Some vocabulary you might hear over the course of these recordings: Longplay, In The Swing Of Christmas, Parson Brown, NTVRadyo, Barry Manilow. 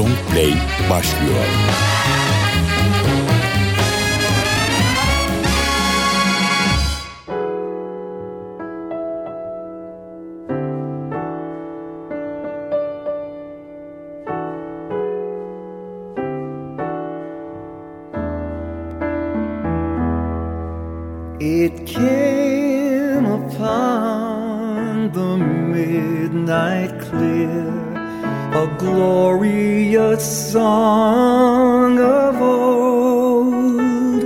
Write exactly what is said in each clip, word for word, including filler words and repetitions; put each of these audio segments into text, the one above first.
Longplay başlıyor. It came upon the midnight clear, a glorious song of old,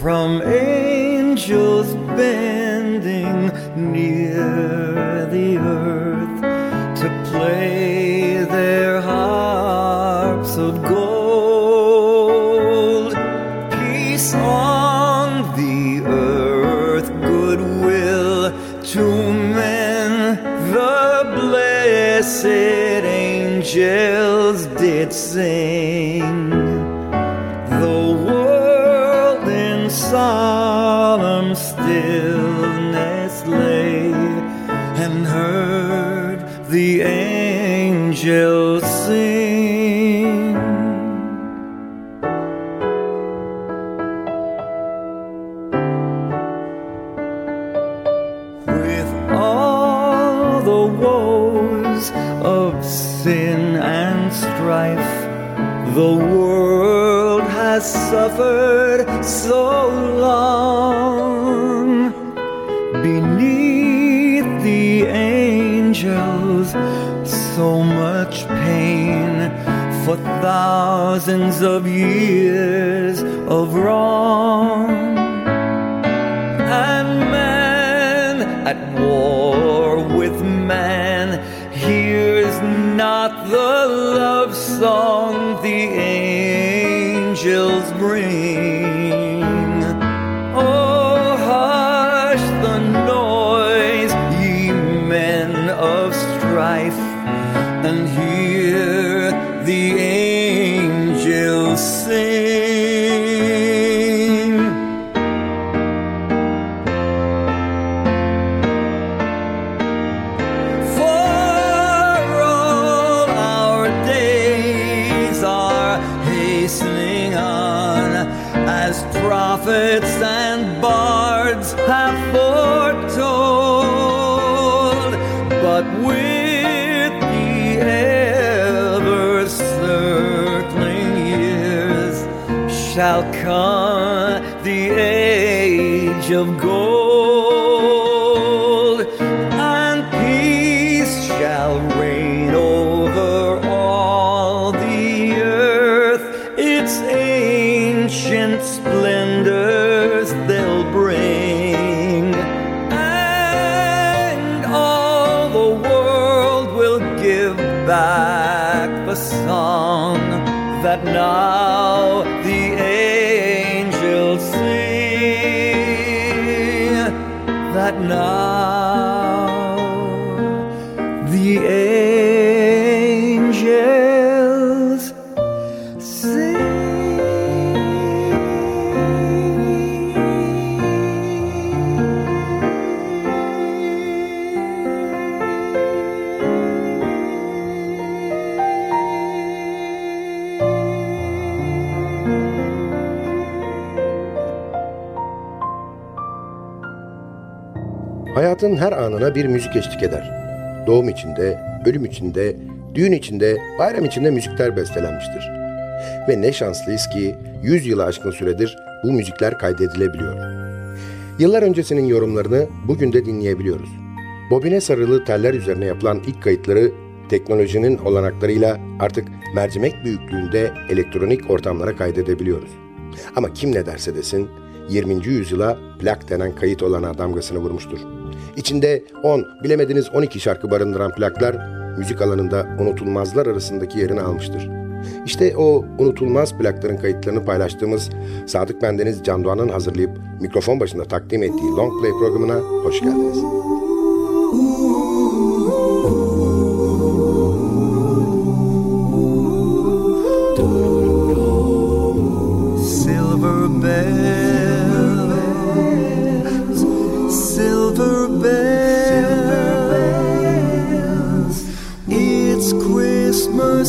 from angels bending near the earth to play their harps of gold. Peace on the earth, goodwill to men, the blessed angels did sing. The world in solemn stillness lay and heard the angels sing. With all the woes of sin and strife the world has suffered so long, beneath the angels so much pain for thousands of years of wrong, and man at war with man hears not the love song the angels bring. Oh, hush the noise, ye men of strife, and hear the angels sing. Prophets and bards have foretold, but with the ever-circling years shall come the age of gold, and peace shall reign over all the earth. Its ancient splendors they'll bring, and all the world will give back the song that now the angels sing, that now the angels sing. Hayatın her anına bir müzik eşlik eder. Doğum içinde, ölüm içinde, düğün içinde, bayram içinde müzikler bestelenmiştir. Ve ne şanslıyız ki yüz yılı aşkın süredir bu müzikler kaydedilebiliyor. Yıllar öncesinin yorumlarını bugün de dinleyebiliyoruz. Bobine sarılı teller üzerine yapılan ilk kayıtları teknolojinin olanaklarıyla artık mercimek büyüklüğünde elektronik ortamlara kaydedebiliyoruz. Ama kim ne derse desin yirminci yüzyıla plak denen kayıt olanağı damgasını vurmuştur. İçinde on, bilemediniz on iki şarkı barındıran plaklar müzik alanında unutulmazlar arasındaki yerini almıştır. İşte o unutulmaz plakların kayıtlarını paylaştığımız Sadık Bendiniz Can Doğan'ın hazırlayıp mikrofon başında takdim ettiği Longplay programına hoş geldiniz. Silver Bell, Christmas.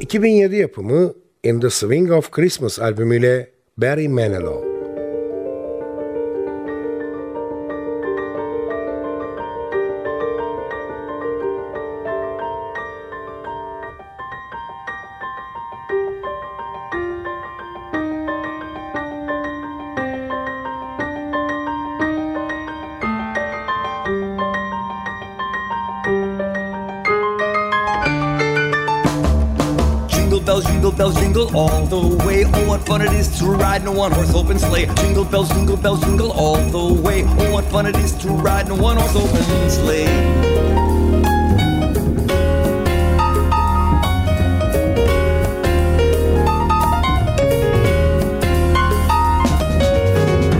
iki bin yedi yapımı In The Swing Of Christmas albümüyle Barry Manilow. All the way, oh what fun it is to ride in a one-horse open sleigh. Jingle bells, jingle bells, jingle all the way. Oh what fun it is to ride in a one-horse open sleigh.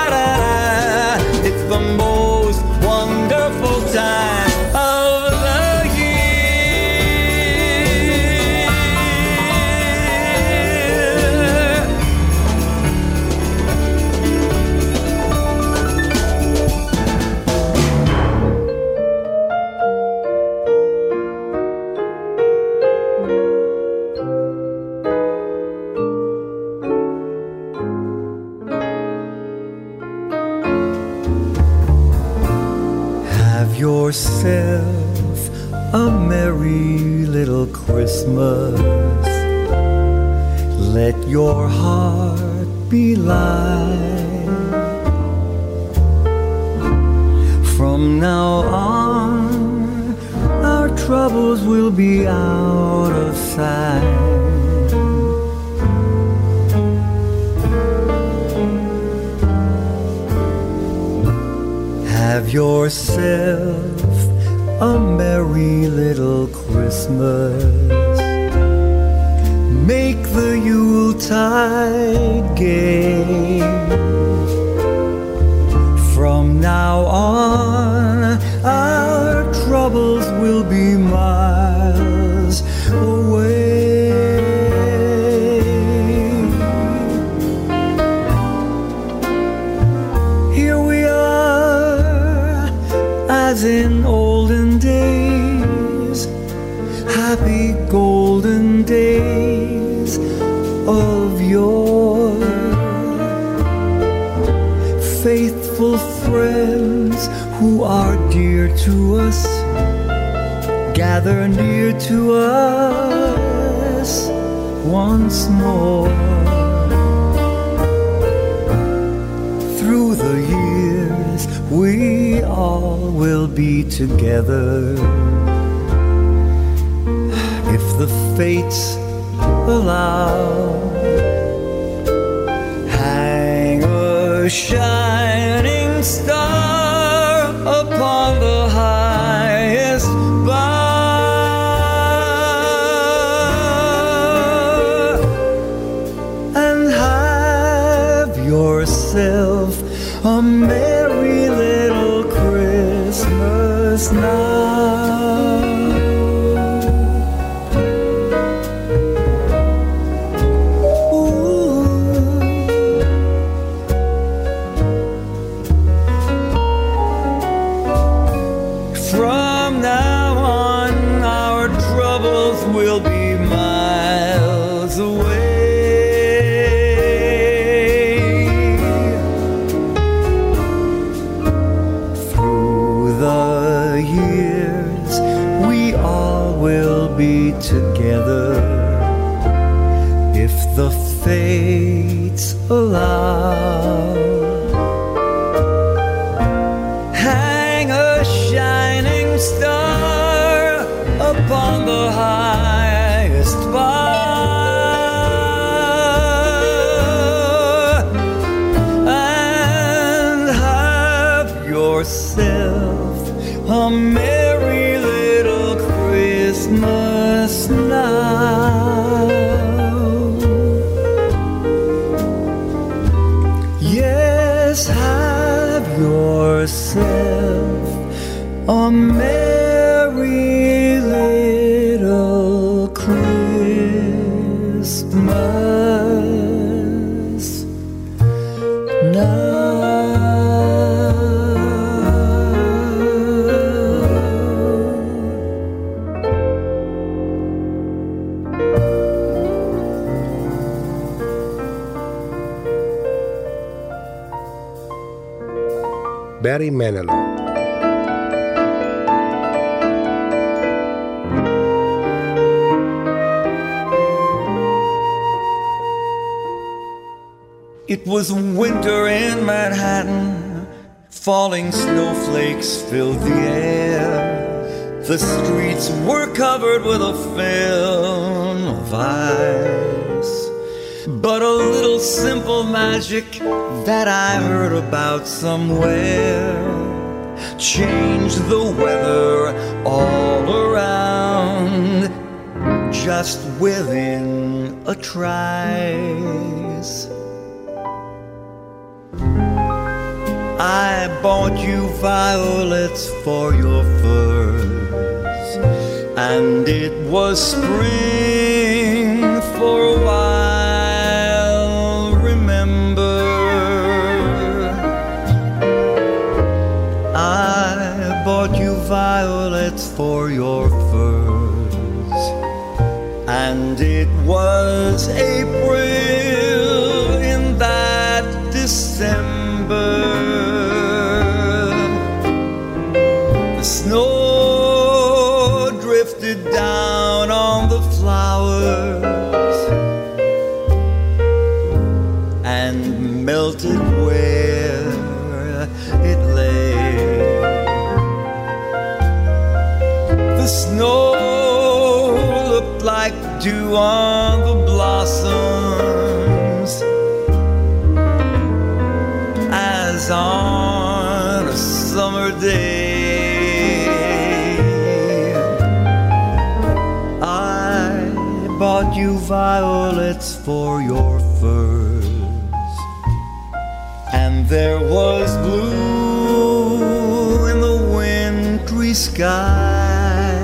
It's the most wonderful time of the year. Yourself a merry little Christmas. Let your heart be light. From now on, our troubles will be out of sight. Have yourself a merry little Christmas. Make the Yuletide gay. From now on, our troubles will be miles away. Here we are, as in old happy golden days of yore. Faithful friends who are dear to us gather near to us once more. Through the years we all will be together if the fates allow. Hang a shining star upon the highest bough, and have yourself a merry little Christmas now. Will be mine. love. Hang a shining star upon the highest bar, and have yourself a merry little Christmas now. Yourself a merry little Christmas now. Barry Manilow. It was winter in Manhattan, falling snowflakes filled the air. The streets were covered with a film of ice. But a little simple magic that I heard about somewhere changed the weather all around just within a trice. I bought you violets for your furs, and it was spring for a while, remember. I bought you violets for your furs, and it was April in that December. The snow drifted down on the flowers and melted where it lay. The snow looked like dew on the blossoms, as on a summer day. Bought you violets for your furs, and there was blue in the wintry sky.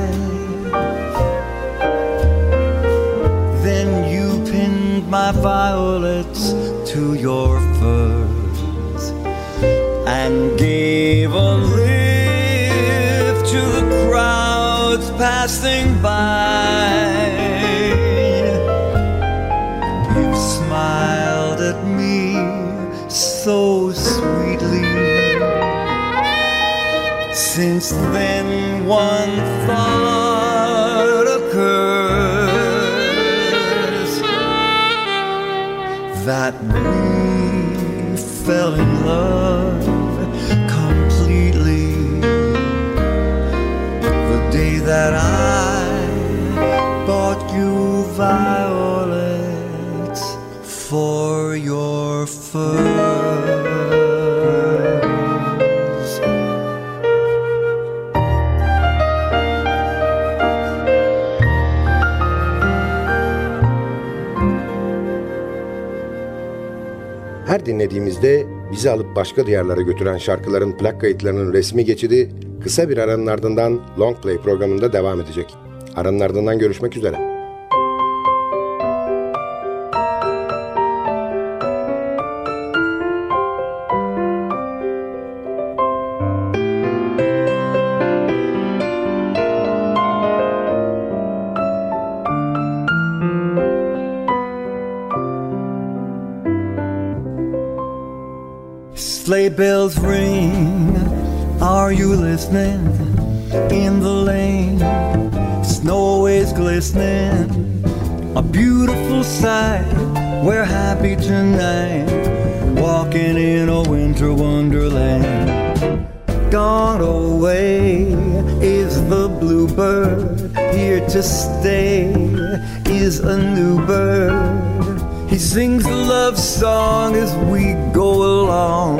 Then you pinned my violets to your furs and gave a lift to the crowds passing by. Smiled at me so sweetly. Since then one thought occurs, that we fell in love completely the day that I bought you violets for your furs. Her dinlediğimizde bizi alıp başka diyarlara götüren şarkıların plak kayıtlarının resmi geçidi kısa bir aranın ardından Longplay programında devam edecek. Aranın ardından görüşmek üzere. Sleigh bells ring, are you listening? In the lane, snow is glistening, a beautiful sight. We're happy tonight, walking in a winter wonderland. Gone away is the bluebird, here to stay is a new bird. He sings a love song as we go along,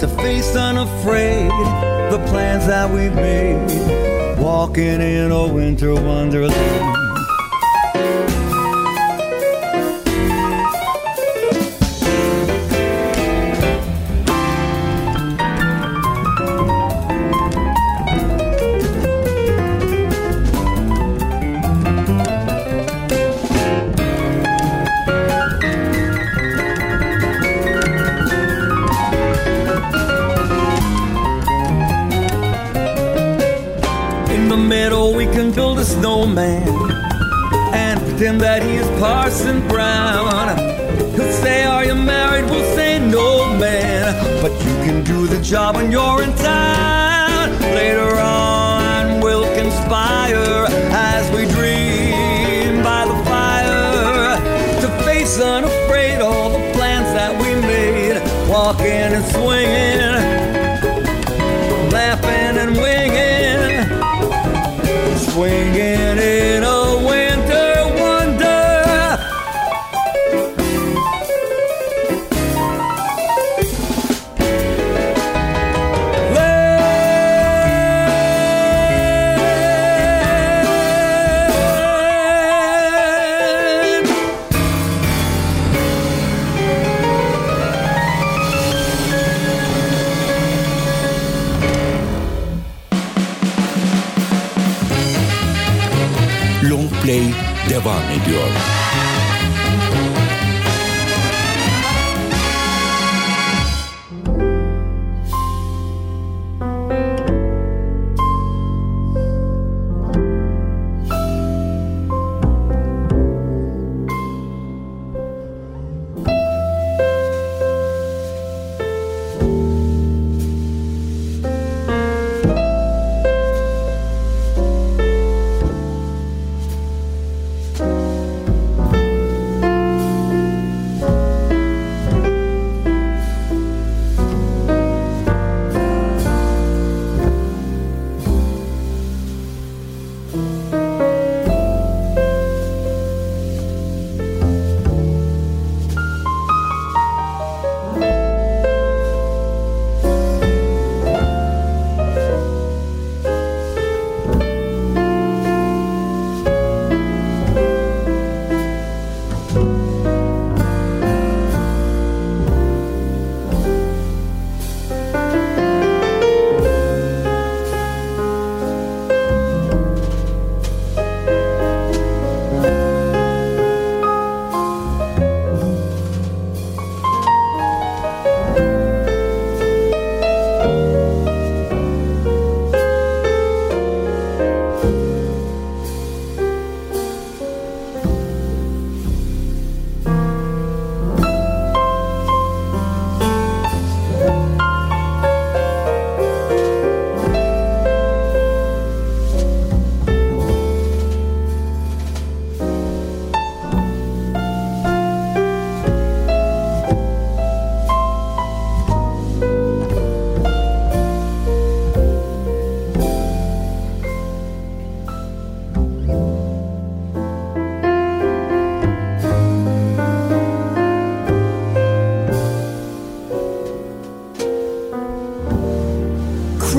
to face unafraid the plans that we've made, walking in a winter wonderland. Snowman and pretend that he is Parson Brown. He'll say, are you married? We'll say, no man, but you can do the job when you're in town. Later on we'll conspire as we dream by the fire, to face unafraid all the plans that we made, walking and swinging, laughing and winging, swinging in a winter wonder. Land. Longplay devam ediyor.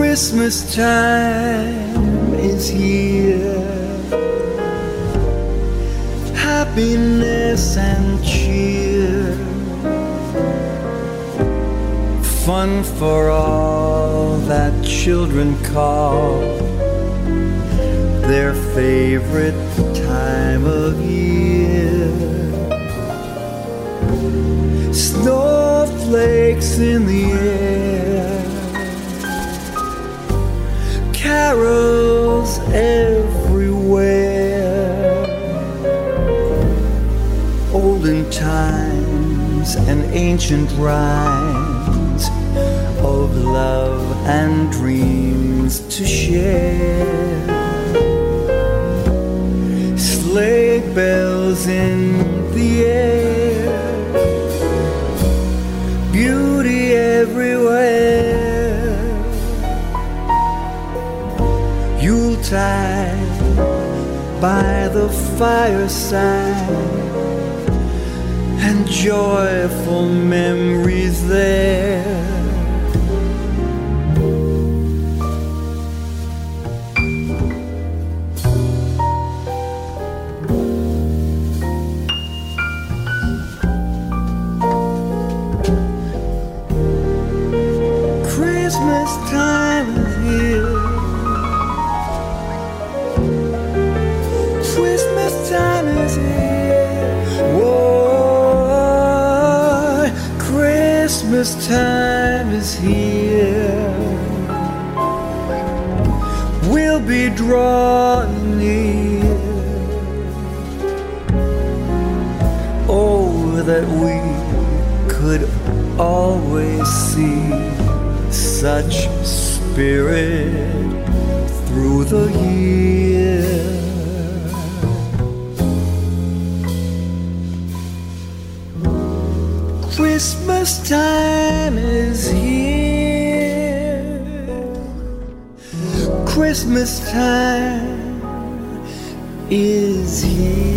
Christmas time is here, happiness and cheer, fun for all that children call their favorite time of year. snowflakes in the air, carols everywhere, olden times and ancient rhymes of love and dreams to share. Sleigh bells in the air, beauty everywhere, Yuletide by the fireside, and joyful memories there. Christmas time is here, we'll be drawing near. Oh, that we could always see such spirit through the year. Christmas time is here. Christmas time is here.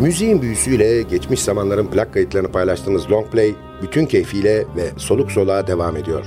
Müziğin büyüsüyle geçmiş zamanların plak kayıtlarını paylaştığımız Longplay bütün keyfiyle ve soluk soluğa devam ediyor.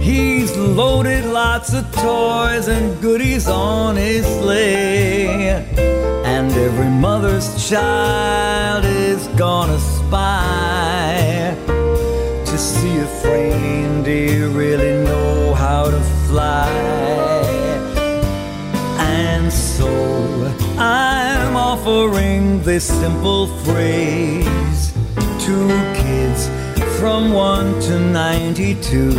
He's loaded lots of toys and goodies on his sleigh, and every mother's child is gonna spy to see if reindeer really know how to fly. And so I'm offering this simple phrase to kids from one to ninety-two.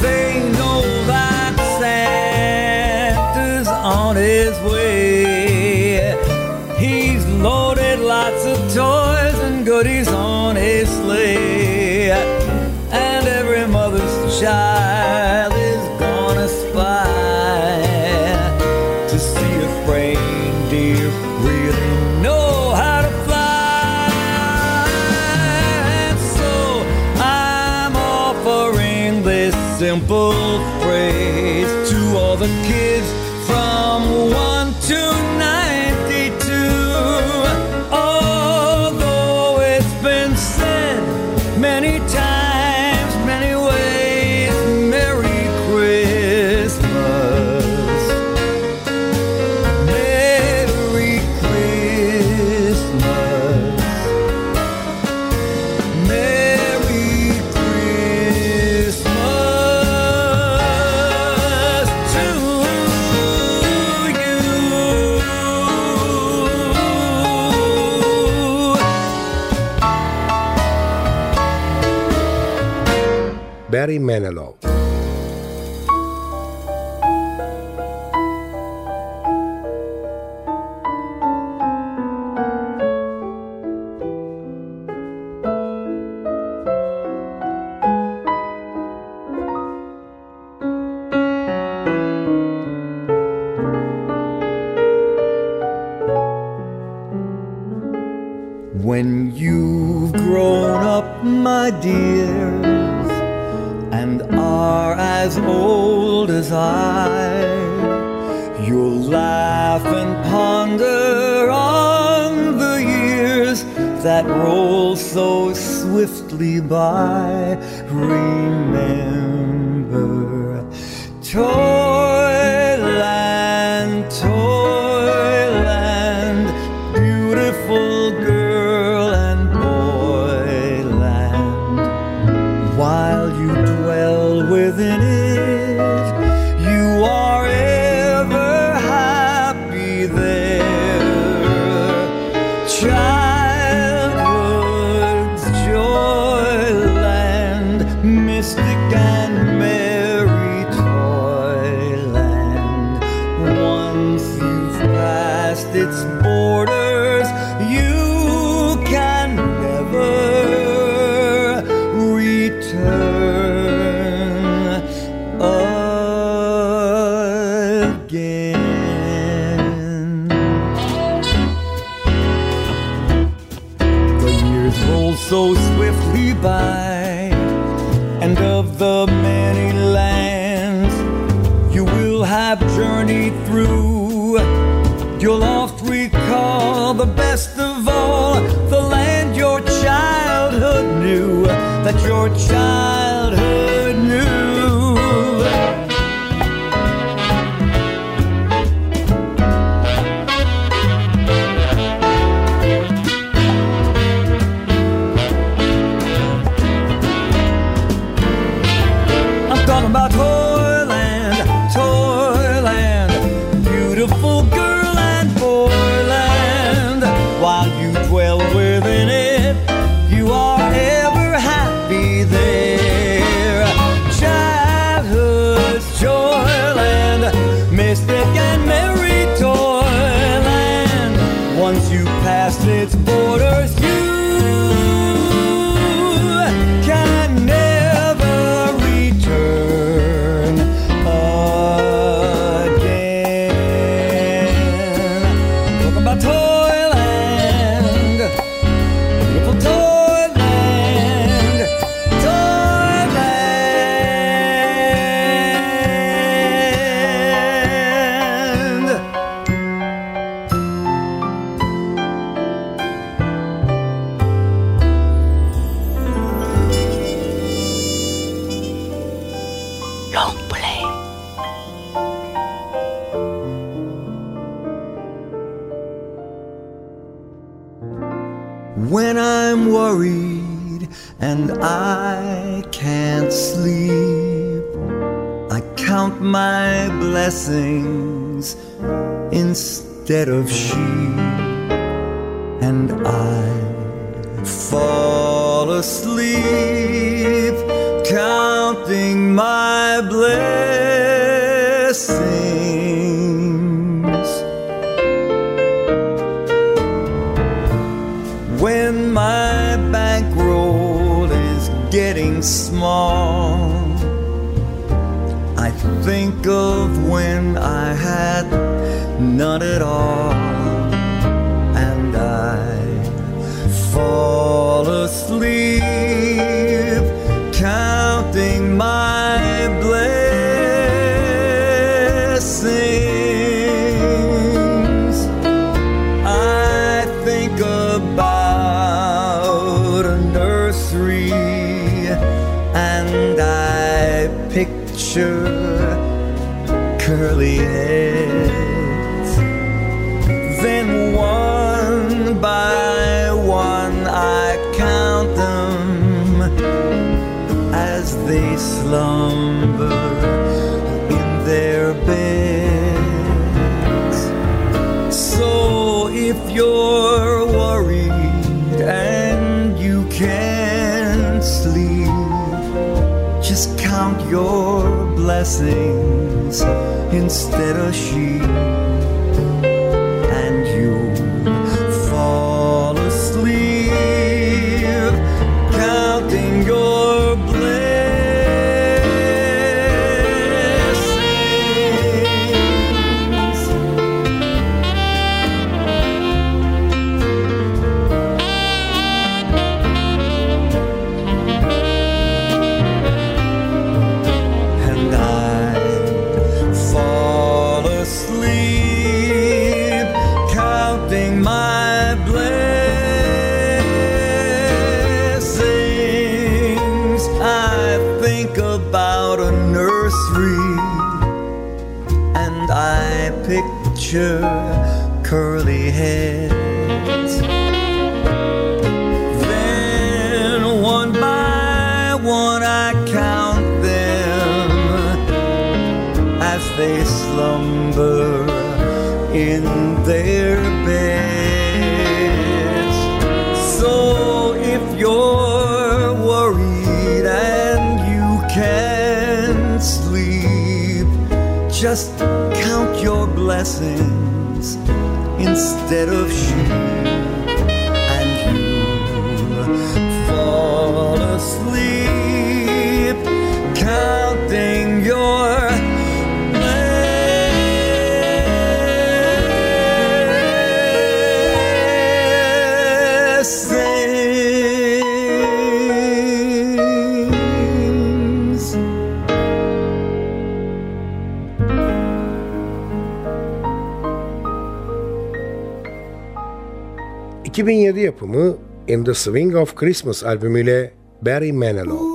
They know that Santa's on his way. He's loaded lots of toys and goodies on his sleigh, and every mother's child is gonna spy. Simple phrase to all the kids from one to ninety-two. Although it's been said many times, many ways, Merry Christmas, Merry Christmas, Merry Christmas. Barry Manilow. When you've grown up, my dears, and are as old as I, you'll laugh and ponder on the years that roll so swiftly by. Remember, Toyland, Toyland, beautiful girl within it, you are ever happy there. Childhood's joyland, mystic and merry toyland. Once you've passed its borders, you can never return. So swiftly by, and of the many lands you will have journeyed through, you'll oft recall the best of all, the land your childhood knew, that your childhood knew. When I'm worried and I can't sleep, I count my blessings instead of sheep, and I fall asleep counting my blessings. When my bankroll is getting small, I think of when I had none at all, and I fall asleep counting my blessings. Curly heads, then one by one I count them as they slumber in their beds. So if you're worried and you can't sleep, just count sings instead of she, and you fall asleep counting your curly heads. Then one by one I count them as they slumber in their beds. So if you're worried and you can't sleep, just count your blessings instead of she. iki bin yedi yapımı In The Swing Of Christmas albümüyle Barry Manilow.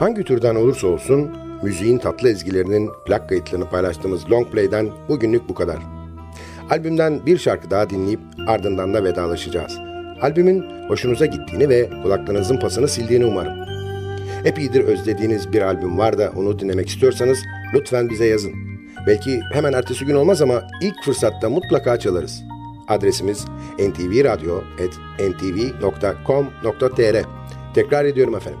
Hangi türden olursa olsun müziğin tatlı ezgilerinin plak kayıtlarını paylaştığımız Longplay'den bugünlük bu kadar. Albümden bir şarkı daha dinleyip ardından da vedalaşacağız. Albümün hoşunuza gittiğini ve kulaklarınızın pasını sildiğini umarım. Epeydir özlediğiniz bir albüm var da onu dinlemek istiyorsanız lütfen bize yazın. Belki hemen ertesi gün olmaz ama ilk fırsatta mutlaka çalarız. Adresimiz en ti vi radyo nokta en ti vi nokta com nokta te er. Tekrar ediyorum efendim.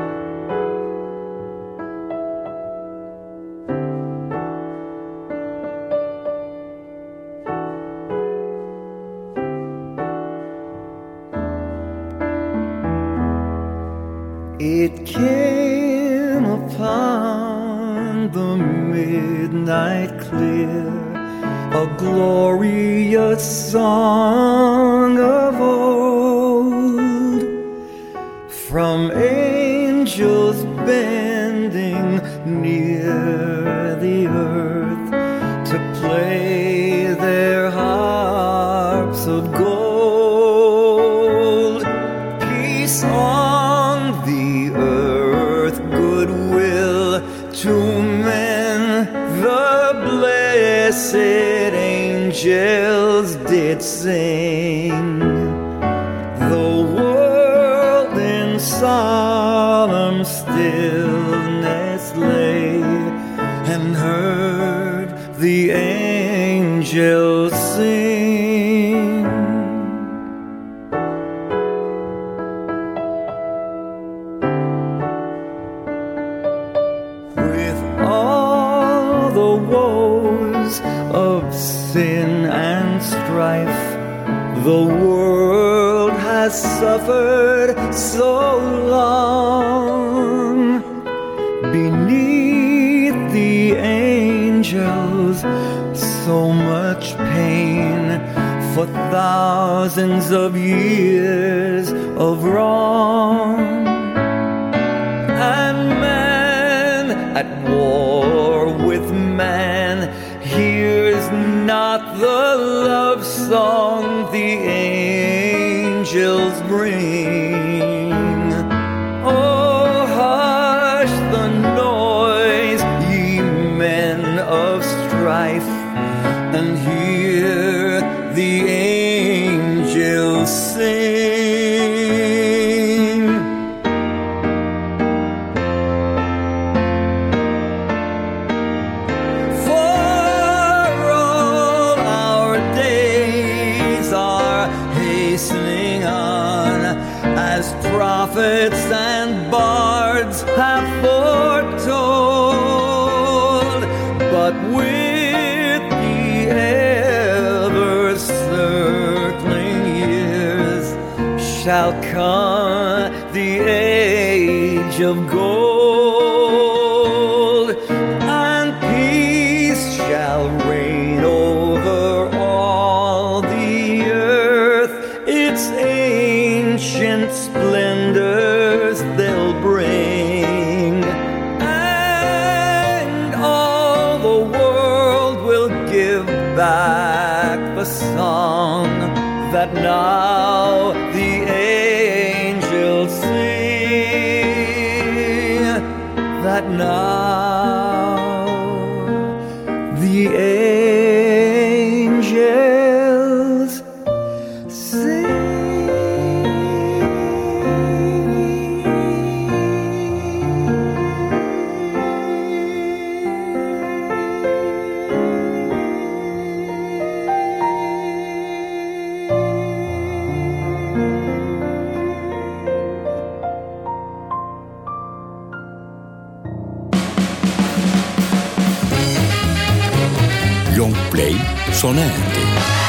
It came upon the midnight clear, a glorious song of old, from angels bending near the earth to play their harps of gold. Peace on to men, the blessed angels did sing. The world in solemn stillness lay and heard the angels sing. Sin and strife, the world has suffered so long. Beneath the angels, so much pain for thousands of years of wrong. And man at war with man hears not the love song the angels bring. Oh, hush the noise, ye men of strife, and hear the angels sing. Prophets and bards have foretold, but with the ever-circling years shall come the age of gold, and peace shall reign over all the earth. Its ancient splendors they'll bring, and all the world will give back the song that now the angels sing, that now the angels sing. Sona erdi.